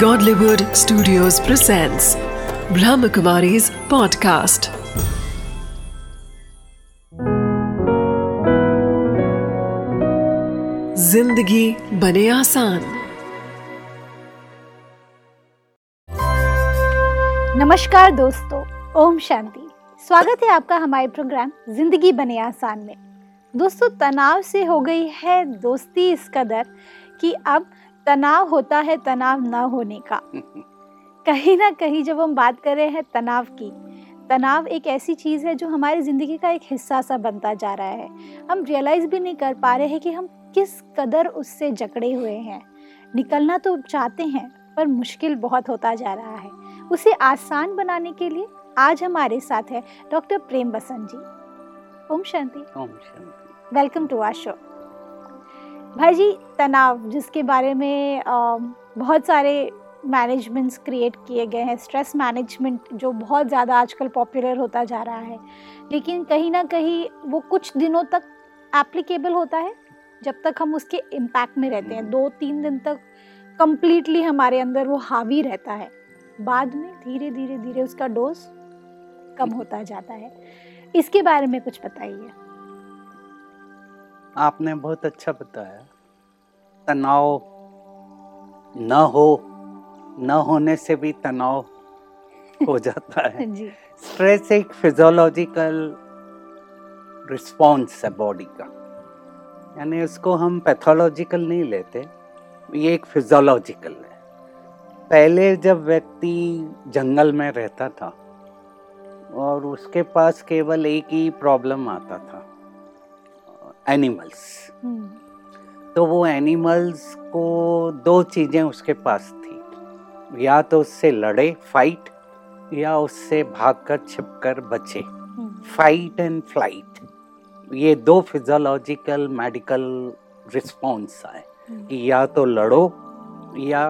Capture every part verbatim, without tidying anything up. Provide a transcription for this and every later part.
Godly Wood Studios presents Brahmakumari's Podcast. जिंदगी बने आसान। नमस्कार दोस्तों, ओम शांति। स्वागत है आपका हमारे प्रोग्राम जिंदगी बने आसान में। दोस्तों, तनाव से हो गई है दोस्ती इस कदर कि अब तनाव होता है तनाव ना होने का। कहीं ना कहीं जब हम बात कर रहे हैं तनाव की, तनाव एक ऐसी चीज़ है जो हमारी ज़िंदगी का एक हिस्सा सा बनता जा रहा है। हम रियलाइज़ भी नहीं कर पा रहे हैं कि हम किस कदर उससे जकड़े हुए हैं। निकलना तो चाहते हैं पर मुश्किल बहुत होता जा रहा है। उसे आसान बनाने के लिए आज हमारे साथ है doctor Prem Basant ji. Om Shanti. Om Shanti. Welcome to our show. भाई जी, तनाव जिसके बारे में आ, बहुत सारे मैनेजमेंट्स क्रिएट किए गए हैं, स्ट्रेस मैनेजमेंट जो बहुत ज़्यादा आजकल पॉपुलर होता जा रहा है, लेकिन कहीं ना कहीं वो कुछ दिनों तक एप्लीकेबल होता है जब तक हम उसके इम्पैक्ट में रहते हैं। दो तीन दिन तक कम्प्लीटली हमारे अंदर वो हावी रहता है, बाद में धीरे धीरे धीरे उसका डोज कम होता जाता है। इसके बारे में कुछ बताइए। आपने बहुत अच्छा बताया। तनाव न हो न होने से भी तनाव हो जाता है। स्ट्रेस एक फिजियोलॉजिकल रिस्पॉन्स है बॉडी का, यानी उसको हम पैथोलॉजिकल नहीं लेते, ये एक फिजियोलॉजिकल है। पहले जब व्यक्ति जंगल में रहता था और उसके पास केवल एक ही प्रॉब्लम आता था, एनिमल्स। तो वो एनिमल्स को दो चीज़ें उसके पास थी, या तो उससे लड़े फाइट, या उससे भागकर छिपकर बचे, फाइट एंड फ्लाइट। ये दो फिजियोलॉजिकल मेडिकल रिस्पॉन्स आए कि या तो लड़ो या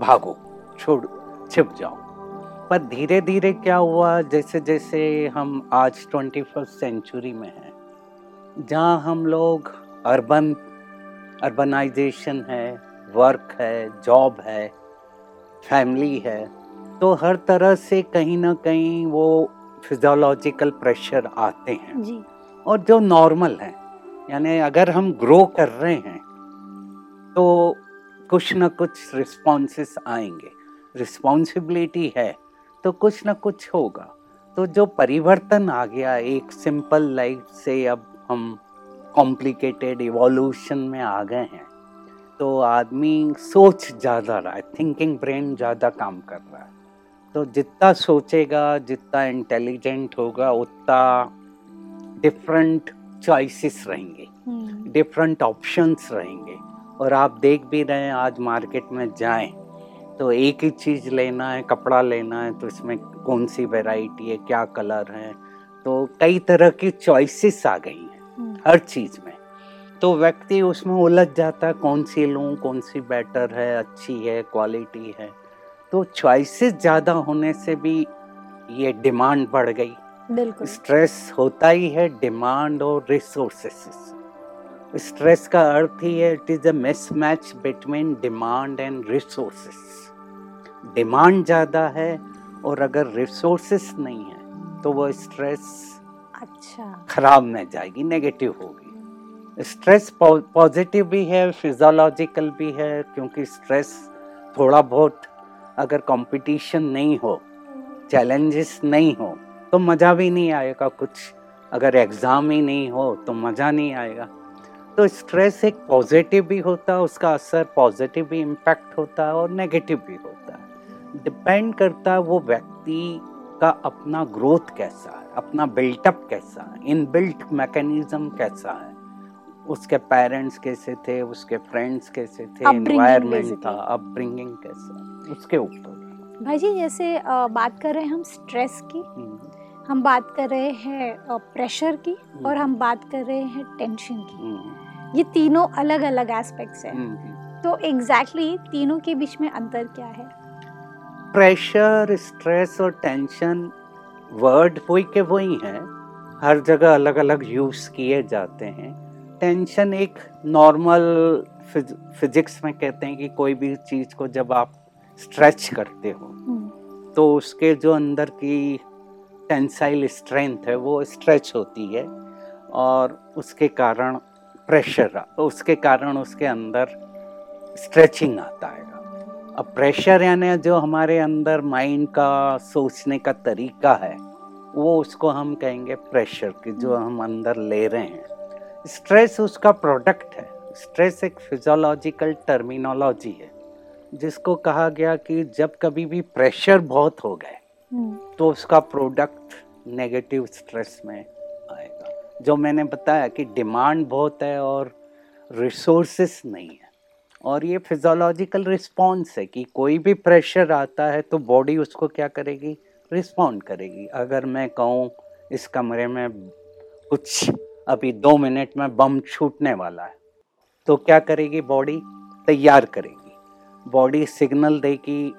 भागो, छोड़ छिप जाओ। पर धीरे धीरे क्या हुआ, जैसे जैसे हम आज ट्वेंटी फर्स्ट सेंचुरी में हैं, जहाँ हम लोग अर्बन अर्बनाइजेशन है, वर्क है, जॉब है, फैमिली है, तो हर तरह से कहीं ना कहीं वो फिजियोलॉजिकल प्रेशर आते हैं जी। और जो नॉर्मल है, यानी अगर हम ग्रो कर रहे हैं तो कुछ ना कुछ रिस्पॉन्सेस आएंगे, रिस्पॉन्सिबिलिटी है तो कुछ ना कुछ होगा। तो जो परिवर्तन आ गया एक सिंपल लाइफ से, अब हम कॉम्प्लिकेटेड इवोल्यूशन में आ गए हैं, तो आदमी सोच ज़्यादा रहा है, थिंकिंग ब्रेन ज़्यादा काम कर रहा है। तो जितना सोचेगा, जितना इंटेलिजेंट होगा, उतना डिफरेंट चॉइसेस रहेंगे, डिफरेंट ऑप्शंस रहेंगे। और आप देख भी रहे हैं, आज मार्केट में जाएं तो एक ही चीज़ लेना है, कपड़ा लेना है तो इसमें कौन सी वैरायटी है, क्या कलर है, तो कई तरह की चॉइसेस आ गई हैं हर चीज़ में। तो व्यक्ति उसमें उलझ जाता है, कौन सी लूँ, कौन सी बेटर है, अच्छी है, क्वालिटी है। तो चॉइसेस ज़्यादा होने से भी ये डिमांड बढ़ गई। बिल्कुल स्ट्रेस होता ही है डिमांड और रिसोर्सेस। स्ट्रेस का अर्थ ही है it is a mismatch between demand and resources. Demand ज़्यादा है और अगर रिसोर्सेस नहीं है तो वो स्ट्रेस अच्छा खराब में जाएगी, नेगेटिव होगी। स्ट्रेस पॉजिटिव भी है, फिजियोलॉजिकल भी है, क्योंकि स्ट्रेस थोड़ा बहुत अगर कंपटीशन नहीं हो, चैलेंजेस नहीं हो तो मज़ा भी नहीं आएगा। कुछ अगर एग्ज़ाम ही नहीं हो तो मज़ा नहीं आएगा। तो स्ट्रेस एक पॉजिटिव भी होता है, उसका असर पॉजिटिव भी इम्पैक्ट होता है और नेगेटिव भी होता है। डिपेंड करता है वो व्यक्ति का अपना ग्रोथ कैसा है, अपना बिल्टअप कैसा है, इनबिल्ट मैकेनिज्म कैसा है, उसके पेरेंट्स कैसे थे, उसके फ्रेंड्स कैसे थे, एनवायरनमेंट था, अपब्रिंगिंग कैसा, उसके ऊपर। भाई जी, जैसे बात कर रहे हैं हम स्ट्रेस की, हम बात कर रहे हैं प्रेशर की, और हम बात कर रहे हैं टेंशन की। ये तीनों अलग अलग एस्पेक्ट्स हैं, तो एग्जैक्टली तीनों के बीच में अंतर क्या है? प्रेशर, स्ट्रेस और टेंशन वर्ड वही के वही हैं, हर जगह अलग अलग यूज़ किए जाते हैं। टेंशन एक नॉर्मल फिजिक्स में कहते हैं कि कोई भी चीज़ को जब आप स्ट्रेच करते हो तो उसके जो अंदर की टेंसाइल स्ट्रेंथ है वो स्ट्रेच होती है और उसके कारण प्रेशर, उसके कारण उसके अंदर स्ट्रेचिंग आता है। अब प्रेशर यानी जो हमारे अंदर माइंड का सोचने का तरीका है वो उसको हम कहेंगे प्रेशर कि जो हम अंदर ले रहे हैं। स्ट्रेस उसका प्रोडक्ट है। स्ट्रेस एक फिजियोलॉजिकल टर्मिनोलॉजी है जिसको कहा गया कि जब कभी भी प्रेशर बहुत हो गए तो उसका प्रोडक्ट नेगेटिव स्ट्रेस में आएगा। जो मैंने बताया कि डिमांड बहुत है और रिसोर्सेस नहीं है और ये फिजियोलॉजिकल रिस्पॉन्स है कि कोई भी प्रेशर आता है तो बॉडी उसको क्या करेगी, रिस्पॉन्ड करेगी। अगर मैं कहूँ इस कमरे में कुछ अभी दो मिनट में बम छूटने वाला है तो क्या करेगी बॉडी, तैयार करेगी। बॉडी सिग्नल देगी,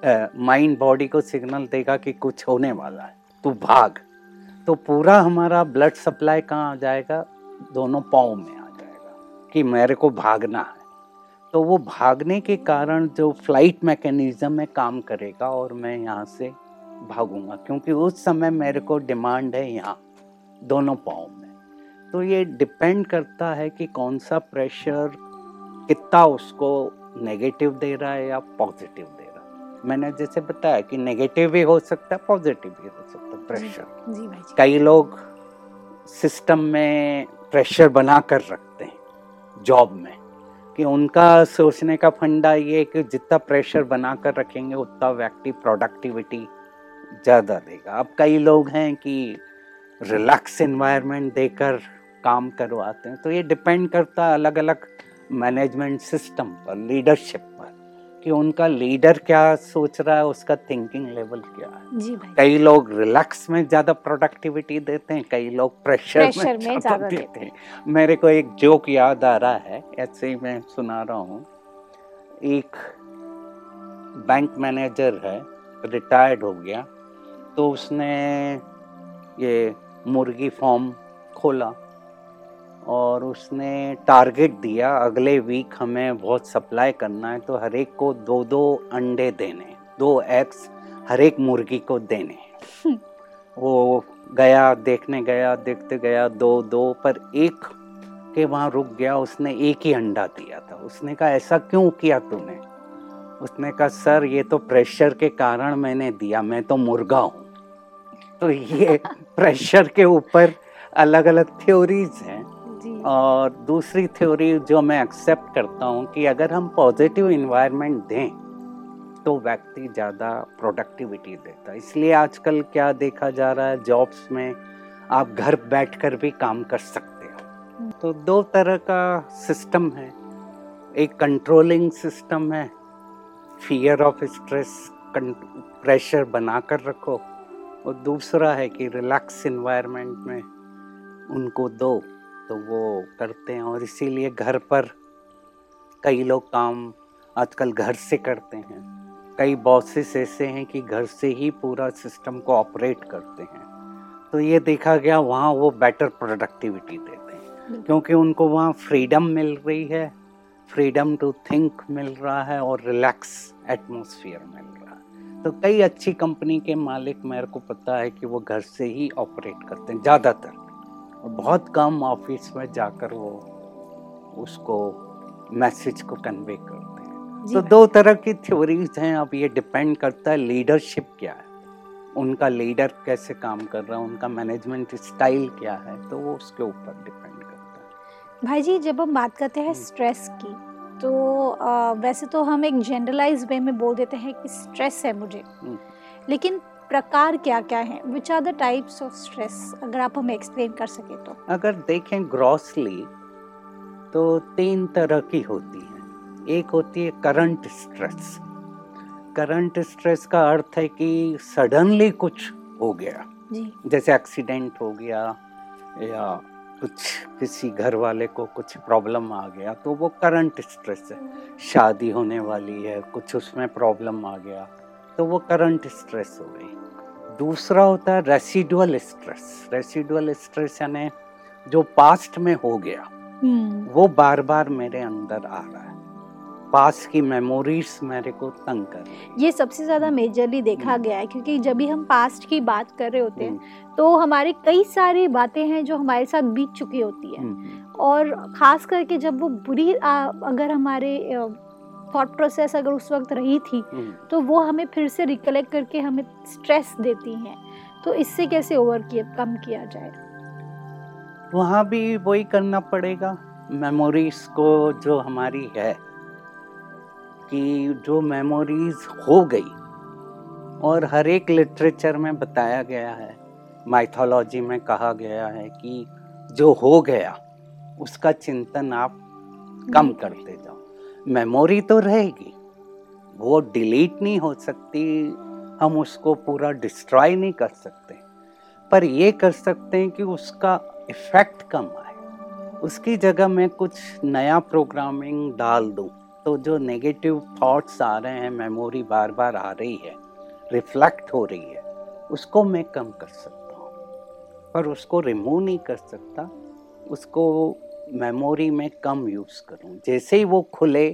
माइंड बॉडी को सिग्नल देगा कि कुछ होने वाला है तो भाग। तो पूरा हमारा ब्लड सप्लाई कहाँ आ जाएगा, दोनों पाँव में आ जाएगा कि मेरे को भागना है। तो वो भागने के कारण जो फ्लाइट मैकेनिज्म है काम करेगा और मैं यहाँ से भागूंगा क्योंकि उस समय मेरे को डिमांड है यहाँ दोनों पाँव में। तो ये डिपेंड करता है कि कौन सा प्रेशर कितना उसको नेगेटिव दे रहा है या पॉजिटिव दे रहा है। मैंने जैसे बताया कि नेगेटिव भी हो सकता है, पॉजिटिव भी हो सकता है प्रेशर। जी, जी भाई जी। कई लोग सिस्टम में प्रेशर बना कर रखते हैं जॉब में कि उनका सोचने का फंडा ये है कि जितना प्रेशर बना कर रखेंगे उतना व्यक्ति प्रोडक्टिविटी ज़्यादा देगा। अब कई लोग हैं कि रिलैक्स एनवायरनमेंट देकर काम करवाते हैं। तो ये डिपेंड करता है अलग अलग मैनेजमेंट सिस्टम पर, लीडरशिप पर कि उनका लीडर क्या सोच रहा है, उसका थिंकिंग लेवल क्या है। जी भाई। कई लोग रिलैक्स में ज़्यादा प्रोडक्टिविटी देते हैं, कई लोग प्रेशर, प्रेशर में, में ज़्यादा देते हैं। मेरे को एक जोक याद आ रहा है, ऐसे ही मैं सुना रहा हूँ। एक बैंक मैनेजर है, रिटायर्ड हो गया, तो उसने ये मुर्गी फार्म खोला और उसने टारगेट दिया अगले वीक हमें बहुत सप्लाई करना है तो हर एक को दो दो अंडे देने, दो एग्स हर एक मुर्गी को देने। वो गया, देखने गया, देखते गया दो दो, पर एक के वहाँ रुक गया, उसने एक ही अंडा दिया था। उसने कहा ऐसा क्यों किया तूने? उसने कहा सर ये तो प्रेशर के कारण मैंने दिया, मैं तो मुर्गा हूँ। तो ये प्रेशर के ऊपर अलग अलग थ्योरीज हैं। और दूसरी थ्योरी जो मैं एक्सेप्ट करता हूँ कि अगर हम पॉजिटिव इन्वायरमेंट दें तो व्यक्ति ज़्यादा प्रोडक्टिविटी देता है। इसलिए आजकल क्या देखा जा रहा है, जॉब्स में आप घर बैठकर भी काम कर सकते हो। तो दो तरह का सिस्टम है, एक कंट्रोलिंग सिस्टम है, फियर ऑफ स्ट्रेस, प्रेशर बना कर रखो, और दूसरा है कि रिलैक्स इन्वायरमेंट में उनको दो तो वो करते हैं। और इसीलिए घर पर कई लोग काम आजकल घर से करते हैं, कई बॉसेस ऐसे हैं कि घर से ही पूरा सिस्टम को ऑपरेट करते हैं। तो ये देखा गया वहाँ वो बेटर प्रोडक्टिविटी देते हैं क्योंकि उनको वहाँ फ्रीडम मिल रही है, फ्रीडम टू थिंक मिल रहा है और रिलैक्स एटमोसफियर मिल रहा है। तो कई अच्छी कंपनी के मालिक मेरे को पता है कि वो घर से ही ऑपरेट करते हैं ज़्यादातर, बहुत कम ऑफिस में जाकर वो उसको मैसेज को कन्वे करते हैं। तो दो तरह की थ्योरीज हैं। अब ये डिपेंड करता है लीडरशिप क्या है, उनका लीडर कैसे काम कर रहा है, उनका मैनेजमेंट स्टाइल क्या है, तो वो उसके ऊपर डिपेंड करता है। भाई जी जब हम बात करते हैं स्ट्रेस की तो आ, वैसे तो हम एक जनरलाइज वे में बोल देते हैं कि स्ट्रेस है मुझे, लेकिन प्रकार क्या क्या हैं, which are the types of stress, अगर आप हमें एक्सप्लेन कर सके तो। अगर देखें ग्रॉसली तो तीन तरह की होती है। एक होती है करंट स्ट्रेस। करंट स्ट्रेस का अर्थ है कि सडनली कुछ हो गया जी। जैसे एक्सीडेंट हो गया या कुछ किसी घर वाले को कुछ प्रॉब्लम आ गया तो वो करंट स्ट्रेस है। शादी होने वाली है, कुछ उसमें प्रॉब्लम आ गया तो वो करंट स्ट्रेस हो गई। दूसरा होता है रेसिडुअल स्ट्रेस। रेसिडुअल स्ट्रेस यानी जो पास्ट में हो गया वो बार बार मेरे अंदर आ रहा है पास की मेमोरीज मेरे को तंग कर, ये सबसे ज़्यादा मेजरली देखा गया है, क्योंकि जब भी हम पास्ट की बात कर रहे होते हैं तो हमारे कई सारी बातें हैं जो हमारे साथ बीत चुकी होती हैं, और ख़ास करके जब वो बुरी अगर हमारे थॉट प्रोसेस अगर उस वक्त रही थी तो वो हमें फिर से रिकलेक्ट करके हमें स्ट्रेस देती हैं, तो इससे कैसे ओवरकम किया जाए? वहाँ भी वही करना पड़ेगा, मेमोरीज को जो हमारी है कि जो मेमोरीज हो गई, और हर एक लिटरेचर में बताया गया है, माइथोलॉजी में कहा गया है कि जो हो गया उसका चिंतन आप कम करते जाओ। मेमोरी तो रहेगी, वो डिलीट नहीं हो सकती, हम उसको पूरा डिस्ट्रॉय नहीं कर सकते, पर ये कर सकते हैं कि उसका इफ़ेक्ट कम आए। उसकी जगह मैं कुछ नया प्रोग्रामिंग डाल दूं, तो जो नेगेटिव थॉट्स आ रहे हैं, मेमोरी बार बार आ रही है, रिफ्लेक्ट हो रही है, उसको मैं कम कर सकता हूँ, पर उसको रिमूव नहीं कर सकता। उसको मेमोरी में कम यूज़ करूँ, जैसे ही वो खुले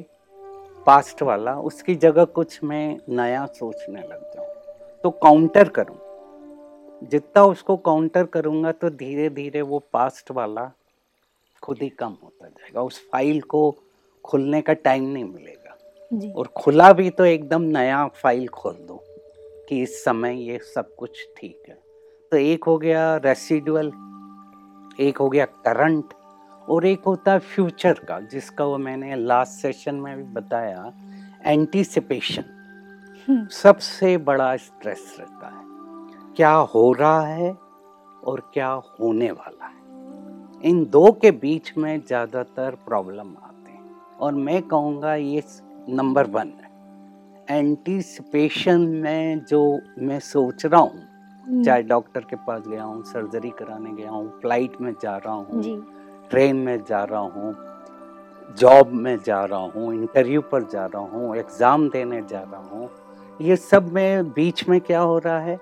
पास्ट वाला, उसकी जगह कुछ मैं नया सोचने लग जाऊँ, तो काउंटर करूँ। जितना उसको काउंटर करूँगा तो धीरे धीरे वो पास्ट वाला खुद ही कम होता जाएगा, उस फाइल को खुलने का टाइम नहीं मिलेगा जी। और खुला भी तो एकदम नया फाइल खोल दो कि इस समय ये सब कुछ ठीक है। तो एक हो गया रेसिडुअल, एक हो गया करंट, और एक होता है फ्यूचर का, जिसका वो मैंने लास्ट सेशन में भी बताया, एंटीसिपेशन सबसे बड़ा स्ट्रेस रहता है, क्या हो रहा है और क्या होने वाला है, इन दो के बीच में ज़्यादातर प्रॉब्लम आते हैं। और मैं कहूँगा ये नंबर वन है, एंटीसिपेशन में जो मैं सोच रहा हूँ, चाहे डॉक्टर के पास गया हूँ, सर्जरी कराने गया हूँ, फ्लाइट में जा रहा हूँ, ट्रेन में जा रहा हूँ, जॉब में जा रहा हूँ, इंटरव्यू पर जा रहा हूँ, एग्ज़ाम देने जा रहा हूँ, ये सब में बीच में क्या हो रहा है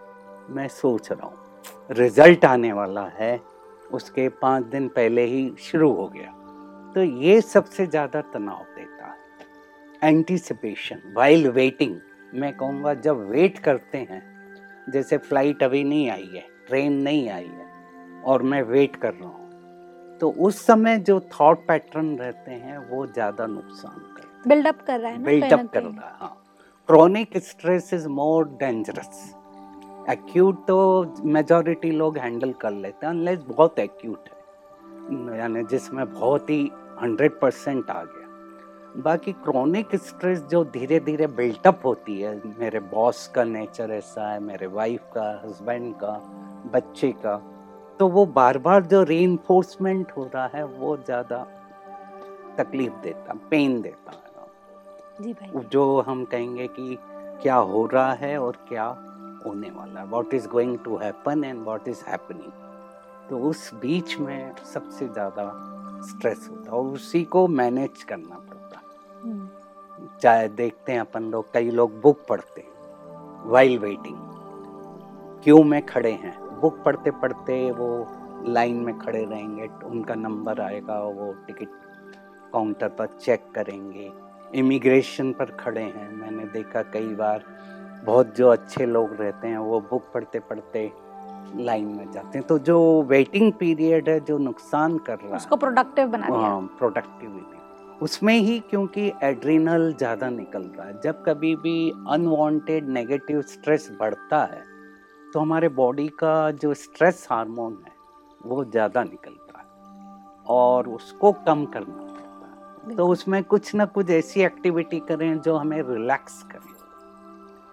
मैं सोच रहा हूँ। रिज़ल्ट आने वाला है, उसके पाँच दिन पहले ही शुरू हो गया, तो ये सबसे ज़्यादा तनाव देता है। एंटीसिपेशन वाइल वेटिंग, मैं कहूँगा जब वेट करते हैं, जैसे फ़्लाइट अभी नहीं आई है, ट्रेन नहीं आई है, और मैं वेट कर रहा हूँ, तो उस समय जो थॉट पैटर्न रहते हैं वो ज़्यादा नुकसान करते, बिल्डअप कर रहा है, बिल्डअप कर रहा है। हाँ, chronic stress is more dangerous. Acute तो मेजॉरिटी लोग हैंडल कर लेते हैं, अनलेस बहुत एक्यूट है, यानी जिसमें बहुत ही हंड्रेड परसेंट आ गया। बाकी क्रॉनिक स्ट्रेस जो धीरे धीरे बिल्डअप होती है, मेरे बॉस का नेचर ऐसा है, मेरे वाइफ का, हस्बैंड का, बच्चे का, तो वो बार बार जो रीइंफोर्समेंट हो रहा है वो ज़्यादा तकलीफ देता, पेन देता है जी भाई। जो हम कहेंगे कि क्या हो रहा है और क्या होने वाला है, what is going to happen and what is happening, तो उस बीच में सबसे ज़्यादा स्ट्रेस होता है, और उसी को मैनेज करना पड़ता है। चाहे देखते हैं अपन लोग, कई लोग बुक पढ़ते हैं वाइल वेटिंग, क्यू में खड़े हैं, बुक पढ़ते पढ़ते वो लाइन में खड़े रहेंगे, उनका नंबर आएगा, वो टिकट काउंटर पर चेक करेंगे। इमिग्रेशन पर खड़े हैं, मैंने देखा कई बार बहुत जो अच्छे लोग रहते हैं वो बुक पढ़ते पढ़ते लाइन में जाते हैं, तो जो वेटिंग पीरियड है जो नुकसान कर रहा है उसको प्रोडक्टिव बना दिया। हाँ, प्रोडक्टिविटी उसमें ही, क्योंकि एड्रीनल ज़्यादा निकल रहा है। जब कभी भी अनवांटेड नेगेटिव स्ट्रेस बढ़ता है तो हमारे बॉडी का जो स्ट्रेस हार्मोन है वो ज़्यादा निकलता है, और उसको कम करना पड़ता है। तो उसमें कुछ ना कुछ ऐसी एक्टिविटी करें जो हमें रिलैक्स करें,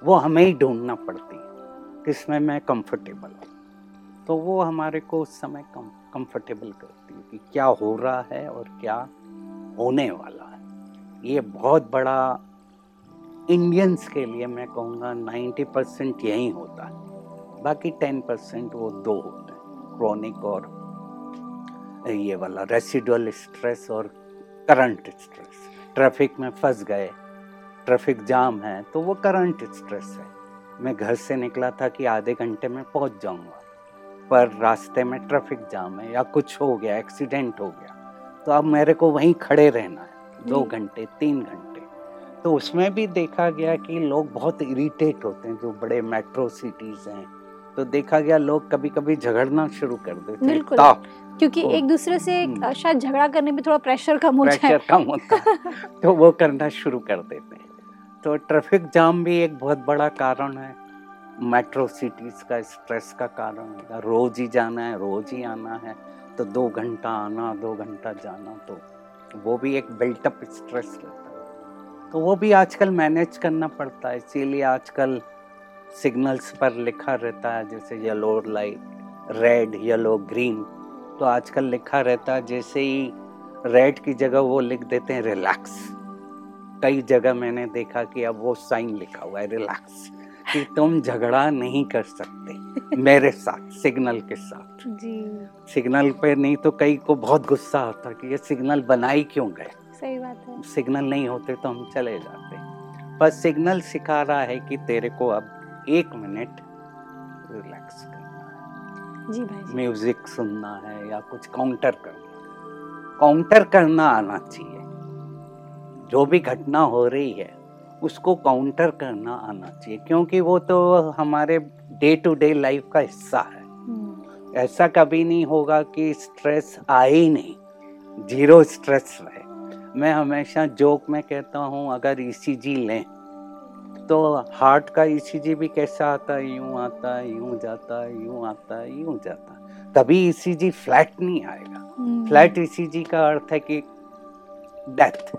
वो हमें ही ढूंढना पड़ती है किसमें मैं कंफर्टेबल हूँ, तो वो हमारे को उस समय कम कंफर्टेबल करती है कि क्या हो रहा है और क्या होने वाला है। ये बहुत बड़ा इंडियंस के लिए मैं कहूँगा नाइन्टी परसेंट यही होता है, बाकी टेन परसेंट वो दो होते हैं, क्रॉनिक और ये वाला रेसिडुअल स्ट्रेस और करंट स्ट्रेस। ट्रैफिक में फंस गए, ट्रैफिक जाम है, तो वो करंट स्ट्रेस है। मैं घर से निकला था कि आधे घंटे में पहुंच जाऊंगा, पर रास्ते में ट्रैफिक जाम है या कुछ हो गया, एक्सीडेंट हो गया, तो अब मेरे को वहीं खड़े रहना है दो घंटे तीन घंटे, तो उसमें भी देखा गया कि लोग बहुत इरिटेट होते हैं, जो बड़े मेट्रो सिटीज हैं, तो देखा गया लोग कभी कभी झगड़ना शुरू कर देते हैं, क्योंकि एक दूसरे से शायद झगड़ा करने में थोड़ा प्रेशर कम हो जाए, प्रेशर कम होता है तो वो करना शुरू कर देते हैं। तो ट्रैफिक जाम भी एक बहुत बड़ा कारण है, मेट्रो सिटीज़ का स्ट्रेस का कारण है, रोज़ ही जाना है रोज़ ही आना है, तो दो घंटा आना दो घंटा जाना, तो वो भी एक बिल्टअप स्ट्रेस रहता है, तो वो भी आजकल मैनेज करना पड़ता है। इसीलिए आजकल सिग्नल्स पर लिखा रहता है, जैसे yellow light red yellow green, तो आजकल लिखा रहता है, जैसे ही रेड की जगह वो लिख देते हैं रिलैक्स। कई जगह मैंने देखा कि अब वो साइन लिखा हुआ है रिलैक्स, कि तुम झगड़ा नहीं कर सकते मेरे साथ सिग्नल के साथ जी। सिग्नल पे नहीं तो कई को बहुत गुस्सा आता कि ये सिग्नल बनाई क्यों गए, सही बात है, सिग्नल नहीं होते तो हम चले जाते, पर सिग्नल सिखा रहा है कि तेरे को अब एक मिनट रिलैक्स करना है जी भाई, म्यूजिक सुनना है या कुछ काउंटर करना, काउंटर करना आना चाहिए, जो भी घटना हो रही है उसको काउंटर करना आना चाहिए, क्योंकि वो तो हमारे डे टू डे लाइफ का हिस्सा है। ऐसा कभी नहीं होगा कि स्ट्रेस आए ही नहीं, जीरो स्ट्रेस रहे। मैं हमेशा जोक में कहता हूँ, अगर ईसीजी लें तो हार्ट का ईसीजी भी कैसा आता है, यूँ आता है यूँ जाता है यूँ आता है यूँ जाता है, कभी ईसीजी फ्लैट नहीं आएगा। फ्लैट ईसीजी का अर्थ है कि डेथ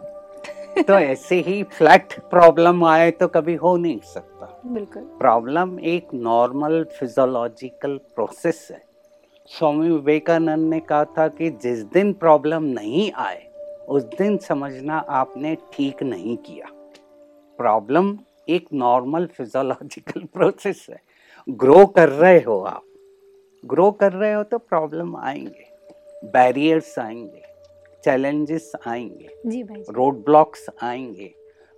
तो ऐसे ही फ्लैट प्रॉब्लम आए तो कभी हो नहीं सकता। बिल्कुल, प्रॉब्लम एक नॉर्मल फिजियोलॉजिकल प्रोसेस है। स्वामी विवेकानंद ने कहा था कि जिस दिन प्रॉब्लम नहीं आए उस दिन समझना आपने ठीक नहीं किया। प्रॉब्लम एक नॉर्मल फिजियोलॉजिकल प्रोसेस है, ग्रो कर रहे हो आप, ग्रो कर रहे हो तो प्रॉब्लम आएंगे, बैरियर्स आएंगे, चैलेंजेस आएंगे जी भाई, रोड ब्लॉक्स आएंगे,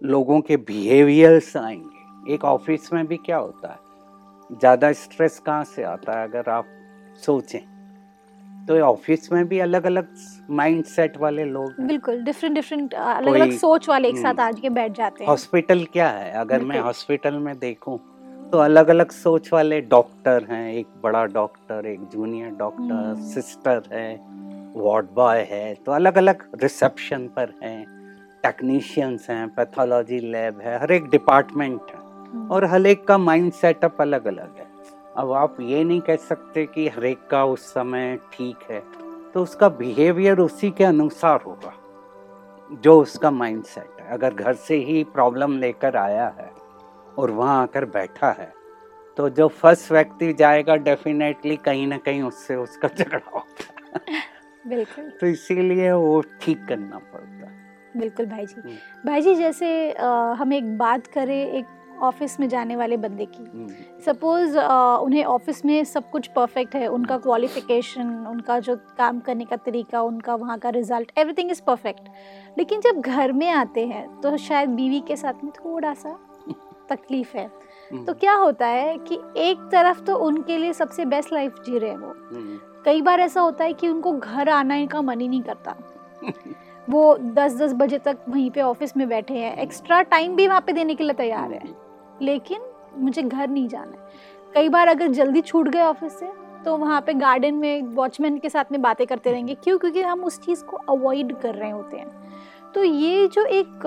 लोगों के बिहेवियर्स आएंगे। एक ऑफिस में भी क्या होता है, ज़्यादा स्ट्रेस कहाँ से आता है अगर आप सोचें तो, ऑफिस में भी अलग अलग माइंड सेट वाले लोग, बिल्कुल डिफरेंट डिफरेंट अलग अलग सोच वाले एक साथ आज के बैठ जाते हैं। हॉस्पिटल क्या है, अगर मैं हॉस्पिटल में देखूँ तो अलग अलग सोच वाले डॉक्टर हैं, एक बड़ा डॉक्टर, एक जूनियर डॉक्टर, सिस्टर है, वार्ड बॉय है, तो अलग अलग रिसेप्शन पर हैं, टेक्नीशियंस हैं, पैथोलॉजी लैब है, हर एक डिपार्टमेंट है और हर एक का माइंड सेटअप अलग अलग है। अब आप ये नहीं कह सकते कि हर एक का उस समय ठीक है, तो उसका बिहेवियर उसी के अनुसार होगा जो उसका माइंड सेट है। अगर घर से ही प्रॉब्लम लेकर आया है और वहाँ आकर बैठा है तो जो फर्स्ट व्यक्ति जाएगा डेफिनेटली कहीं ना कहीं उससे उसका झगड़ा होगा बिल्कुल, तो इसीलिए वो ठीक करना पड़ता है। बिल्कुल भाई जी, भाई जी जैसे आ, हम एक बात करें एक ऑफिस में जाने वाले बंदे की, सपोज उन्हें ऑफिस में सब कुछ परफेक्ट है, उनका क्वालिफिकेशन, उनका जो काम करने का तरीका, उनका वहाँ का रिजल्ट, एवरीथिंग इज़ परफेक्ट, लेकिन जब घर में आते हैं तो शायद बीवी के साथ में थोड़ा सा तकलीफ है, तो क्या होता है कि एक तरफ तो उनके लिए सबसे बेस्ट लाइफ जी रहे हैं वो, कई बार ऐसा होता है कि उनको घर आने का मन ही नहीं करता वो दस दस बजे तक वहीं पे ऑफिस में बैठे हैं, एक्स्ट्रा टाइम भी वहाँ पे देने के लिए तैयार हैं, लेकिन मुझे घर नहीं जाना है। कई बार अगर जल्दी छूट गए ऑफिस से तो वहाँ पे गार्डन में वॉचमैन के साथ में बातें करते रहेंगे, क्यों? क्योंकि हम उस चीज़ को अवॉइड कर रहे होते हैं। तो ये जो एक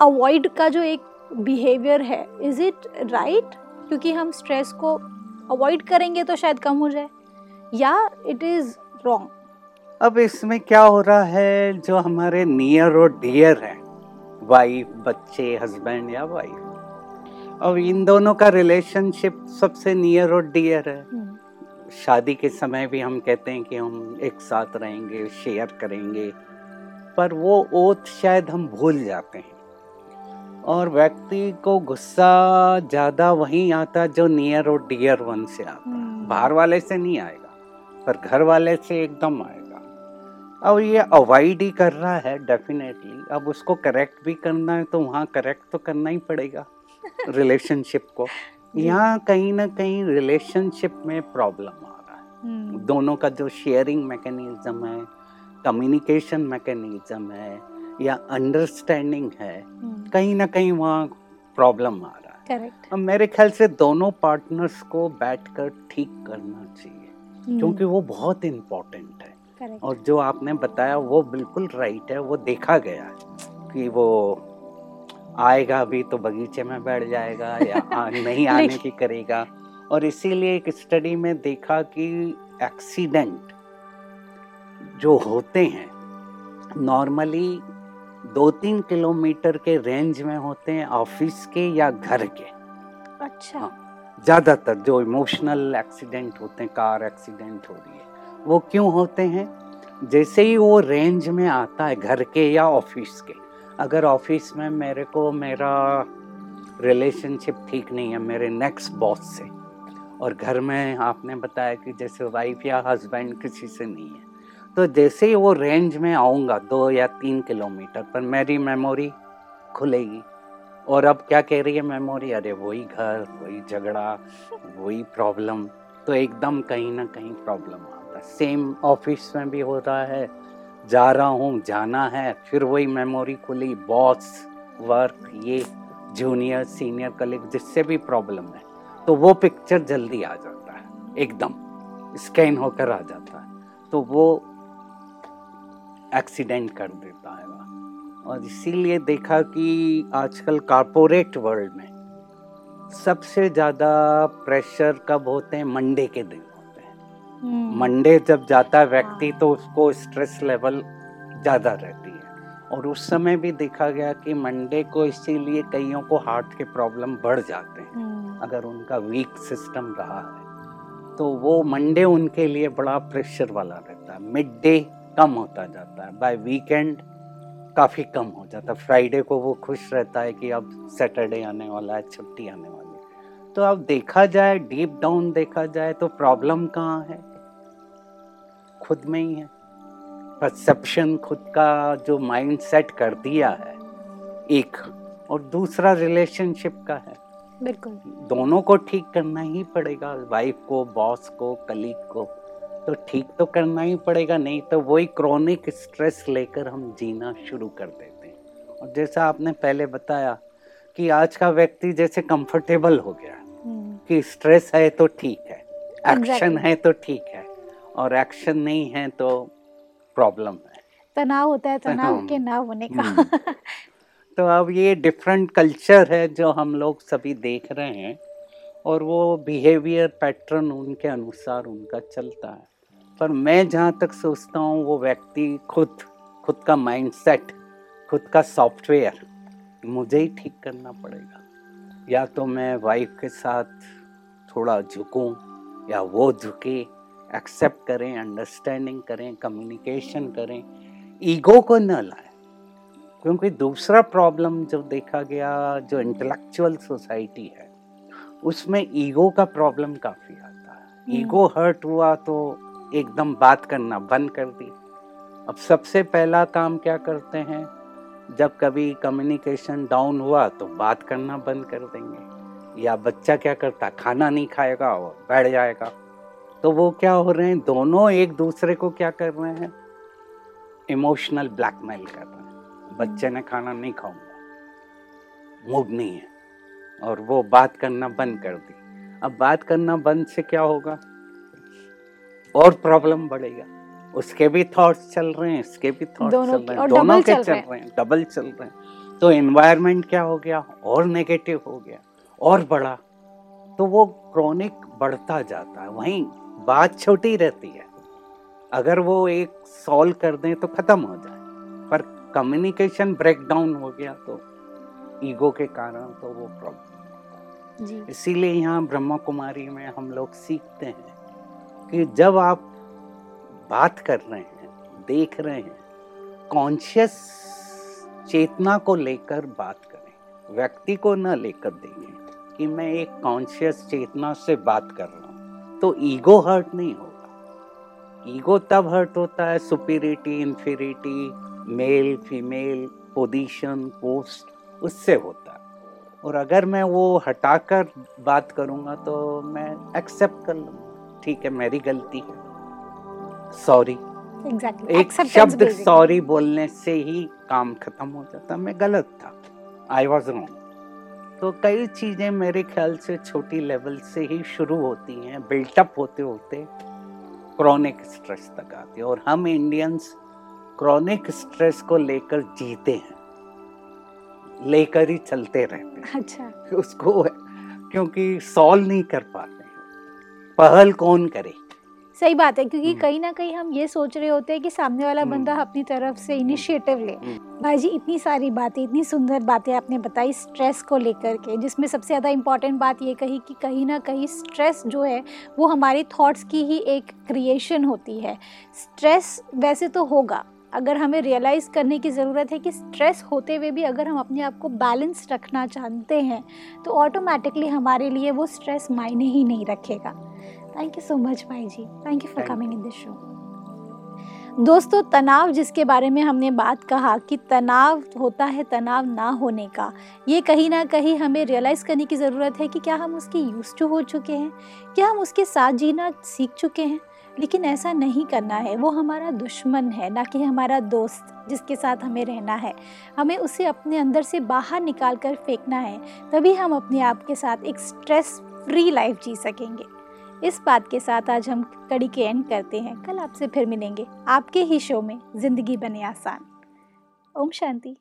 अवॉइड का जो एक बिहेवियर है, इज़ इट राइट? क्योंकि हम स्ट्रेस को अवॉइड करेंगे तो शायद कम हो जाए, या इट इज़ रॉन्ग? अब इसमें क्या हो रहा है, जो हमारे नियर और डियर हैं, वाइफ बच्चे हस्बैंड या वाइफ, अब इन दोनों का रिलेशनशिप सबसे नियर और डियर है। शादी के समय भी हम कहते हैं कि हम एक साथ रहेंगे, शेयर करेंगे, पर वो ओथ शायद हम भूल जाते हैं और व्यक्ति को गुस्सा ज़्यादा वहीं आता जो नियर और डियर वन से आता, बाहर वाले से नहीं आएगा पर घर वाले से एकदम आएगा। अब ये अवॉइड ही कर रहा है डेफिनेटली, अब उसको करेक्ट भी करना है तो वहाँ करेक्ट तो करना ही पड़ेगा रिलेशनशिप को। यहाँ कहीं ना कहीं रिलेशनशिप में प्रॉब्लम आ रहा है, दोनों का जो शेयरिंग मैकेनिज्म है, कम्युनिकेशन मैकेनिज्म है या अंडरस्टैंडिंग है, कहीं ना कहीं वहाँ प्रॉब्लम आ रहा है। करेक्ट। अब मेरे ख्याल से दोनों पार्टनर्स को बैठकर ठीक करना चाहिए क्योंकि वो बहुत इम्पोर्टेंट है। Correct. और जो आपने बताया वो बिल्कुल राइट है, वो देखा गया है कि वो आएगा भी तो बगीचे में बैठ जाएगा या नहीं आने की करेगा। और इसीलिए एक स्टडी में देखा कि एक्सीडेंट जो होते हैं नॉर्मली दो तीन किलोमीटर के रेंज में होते हैं ऑफिस के या घर के। अच्छा। हाँ, ज़्यादातर जो इमोशनल एक्सीडेंट होते हैं, कार एक्सीडेंट हो रही है, वो क्यों होते हैं? जैसे ही वो रेंज में आता है घर के या ऑफिस के, अगर ऑफिस में मेरे को मेरा रिलेशनशिप ठीक नहीं है मेरे नेक्स्ट बॉस से, और घर में आपने बताया कि जैसे वाइफ या हस्बैंड किसी से नहीं है, तो जैसे ही वो रेंज में आऊँगा दो या तीन किलोमीटर पर मेरी मेमोरी खुलेगी। और अब क्या कह रही है मेमोरी? अरे वही घर, वही झगड़ा, वही प्रॉब्लम। तो एकदम कहीं ना कहीं प्रॉब्लम आता है। सेम ऑफिस में भी हो रहा है, जा रहा हूँ, जाना है, फिर वही मेमोरी खुली, बॉस, वर्क, ये जूनियर सीनियर कलीग जिससे भी प्रॉब्लम है, तो वो पिक्चर जल्दी आ जाता है, एकदम स्कैन होकर आ जाता है, तो वो एक्सीडेंट कर देता है। और इसीलिए देखा कि आजकल कॉर्पोरेट वर्ल्ड में सबसे ज़्यादा प्रेशर कब होते हैं? मंडे के दिन होते हैं। मंडे जब जाता है व्यक्ति तो उसको स्ट्रेस लेवल ज़्यादा रहती है। और उस समय भी देखा गया कि मंडे को इसीलिए कईयों को हार्ट के प्रॉब्लम बढ़ जाते हैं अगर उनका वीक सिस्टम रहा है, तो वो मंडे उनके लिए बड़ा प्रेशर वाला रहता है। मिड डे कम होता जाता है, बाय वीकेंड काफ़ी कम हो जाता है। फ्राइडे को वो खुश रहता है कि अब सैटरडे आने वाला है, छुट्टी आने वाली है। तो अब देखा जाए, डीप डाउन देखा जाए तो प्रॉब्लम कहाँ है? खुद में ही है। परसेप्शन खुद का जो माइंड सेट कर दिया है एक, और दूसरा रिलेशनशिप का है। बिल्कुल, दोनों को ठीक करना ही पड़ेगा, वाइफ को, बॉस को, कलीग को, तो ठीक तो करना ही पड़ेगा, नहीं तो वही क्रॉनिक स्ट्रेस लेकर हम जीना शुरू कर देते हैं। और जैसा आपने पहले बताया कि आज का व्यक्ति जैसे कंफर्टेबल हो गया कि स्ट्रेस है तो ठीक है, एक्शन है तो ठीक है, और एक्शन नहीं है तो प्रॉब्लम है, तनाव होता है, तनाव के ना होने का। तो अब ये डिफरेंट कल्चर है जो हम लोग सभी देख रहे हैं, और वो बिहेवियर पैटर्न उनके अनुसार उनका चलता है। पर मैं जहाँ तक सोचता हूँ वो व्यक्ति खुद खुद का माइंडसेट, खुद का सॉफ्टवेयर मुझे ही ठीक करना पड़ेगा। या तो मैं वाइफ के साथ थोड़ा झुकूँ या वो झुके, एक्सेप्ट करें, अंडरस्टैंडिंग करें, कम्युनिकेशन करें, ईगो को न लाएं। क्योंकि दूसरा प्रॉब्लम जो देखा गया जो इंटेलेक्चुअल सोसाइटी है उसमें ईगो का प्रॉब्लम काफ़ी आता है। ईगो हर्ट हुआ तो एकदम बात करना बंद कर दी। अब सबसे पहला काम क्या करते हैं? जब कभी कम्युनिकेशन डाउन हुआ तो बात करना बंद कर देंगे। या बच्चा क्या करता, खाना नहीं खाएगा और बैठ जाएगा। तो वो क्या हो रहे हैं, दोनों एक दूसरे को क्या कर रहे हैं, इमोशनल ब्लैकमेल कर रहे हैं। बच्चे ने खाना नहीं खाऊंगा, मूड नहीं है, और वो बात करना बंद कर दी। अब बात करना बंद से क्या होगा, और प्रॉब्लम बढ़ेगा। उसके भी थॉट्स चल रहे हैं, इसके भी थॉट्स चल रहे हैं, दोनों के चल रहे हैं, डबल चल रहे हैं। तो एनवायरनमेंट क्या हो गया, और नेगेटिव हो गया, और बढ़ा, तो वो क्रॉनिक बढ़ता जाता है। वहीं बात छोटी रहती है, अगर वो एक सॉल्व कर दें तो ख़त्म हो जाए, पर कम्युनिकेशन ब्रेकडाउन हो गया तो ईगो के कारण तो वो प्रॉब्लम जी। इसीलिए यहाँ ब्रह्मा कुमारी में हम लोग सीखते हैं कि जब आप बात कर रहे हैं, देख रहे हैं, कॉन्शियस चेतना को लेकर बात करें, व्यक्ति को न लेकर देखें कि मैं एक कॉन्शियस चेतना से बात कर रहा हूँ, तो ईगो हर्ट नहीं होगा। ईगो तब हर्ट होता है superiority, inferiority, male female, position, post, उससे होता है। और अगर मैं वो हटाकर बात करूँगा तो मैं एक्सेप्ट कर लूँगा, ठीक है मेरी गलती है, सॉरी। Exactly. एक शब्द सॉरी बोलने से ही काम खत्म हो जाता, मैं गलत था, आई वॉज रॉन्ग। तो कई चीज़ें मेरे ख्याल से छोटी लेवल से ही शुरू होती हैं, बिल्टअप होते होते क्रॉनिक स्ट्रेस तक आती है। और हम इंडियंस क्रॉनिक स्ट्रेस को लेकर जीते हैं, लेकर ही चलते रहते हैं। अच्छा। उसको क्योंकि सॉल्व नहीं कर पाते, पहल कौन करे। सही बात है, क्योंकि कहीं ना कहीं हम ये सोच रहे होते हैं कि सामने वाला बंदा अपनी तरफ से इनिशिएटिव ले। भाई जी, इतनी सारी बातें, इतनी सुंदर बातें आपने बताई स्ट्रेस को लेकर के, जिसमें सबसे ज़्यादा इम्पॉर्टेंट बात ये कही कि कहीं ना कहीं स्ट्रेस जो है वो हमारे थॉट्स की ही एक क्रिएशन होती है। स्ट्रेस वैसे तो होगा, अगर हमें रियलाइज़ करने की ज़रूरत है कि स्ट्रेस होते हुए भी अगर हम अपने आप को बैलेंस रखना चाहते हैं तो ऑटोमेटिकली हमारे लिए वो स्ट्रेस मायने ही नहीं रखेगा। थैंक यू सो मच भाई जी, thank you for coming in this show. दोस्तों, तनाव जिसके बारे में हमने बात कहा कि तनाव होता है तनाव ना होने का, ये कहीं ना कहीं हमें रियलाइज़ करने की ज़रूरत है कि क्या हम उसके यूज टू हो चुके हैं, क्या हम उसके साथ जीना सीख चुके हैं। लेकिन ऐसा नहीं करना है, वो हमारा दुश्मन है ना कि हमारा दोस्त जिसके साथ हमें रहना है। हमें उसे अपने अंदर से बाहर निकाल कर फेंकना है, तभी हम अपने आप के साथ एक स्ट्रेस फ्री लाइफ जी सकेंगे। इस बात के साथ आज हम कड़ी के एंड करते हैं। कल आपसे फिर मिलेंगे आपके ही शो में, जिंदगी बने आसान। ओम शांति।